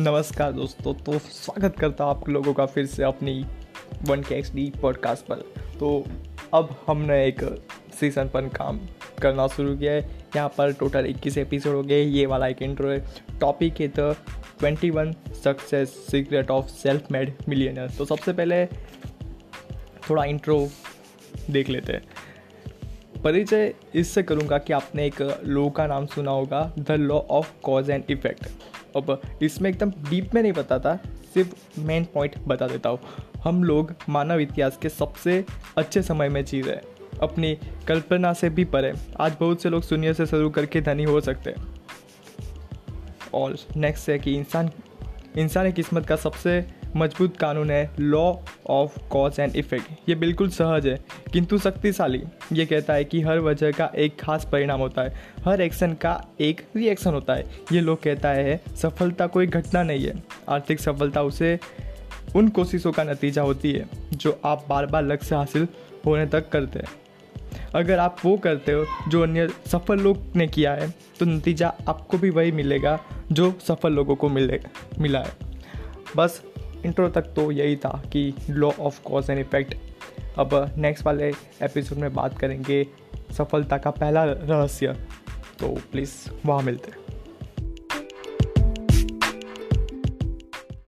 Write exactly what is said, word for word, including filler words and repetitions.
नमस्कार दोस्तों, तो स्वागत करता हूँ आप लोगों का फिर से अपनी वन के एक्स डी पॉडकास्ट पर। तो अब हमने एक सीज़न पर काम करना शुरू किया है। यहाँ पर टोटल इक्कीस एपिसोड हो गए। ये वाला एक इंट्रो है। टॉपिक है तो twenty one success secret of self made millionaire. तो सबसे पहले थोड़ा इंट्रो देख लेते हैं। परिचय इससे करूँगा कि आपने एक लॉ का नाम सुना होगा, the law of cause and effect. अब इसमें एकदम डीप में नहीं बताता, सिर्फ मेन पॉइंट बता देता हूँ। हम लोग मानव इतिहास के सबसे अच्छे समय में जी रहे हैं, अपनी कल्पना से भी परे। आज बहुत से लोग शून्य से शुरू करके धनी हो सकते हैं। और नेक्स्ट है कि इंसान इंसानी किस्मत का सबसे मजबूत कानून है law of cause and effect. ये बिल्कुल सहज है किंतु शक्तिशाली। ये कहता है कि हर वजह का एक खास परिणाम होता है, हर एक्शन का एक रिएक्शन होता है। ये लोग कहता है सफलता कोई घटना नहीं है, आर्थिक सफलता उसे उन कोशिशों का नतीजा होती है जो आप बार बार लक्ष्य हासिल होने तक करते हैं। अगर आप वो करते हो जो अन्य सफल लोग ने किया है तो नतीजा आपको भी वही मिलेगा जो सफल लोगों को मिले मिला है। बस इंट्रो तक तो यही था कि law of cause and effect. अब नेक्स्ट वाले एपिसोड में बात करेंगे सफलता का पहला रहस्य। तो प्लीज़ वहाँ मिलते हैं।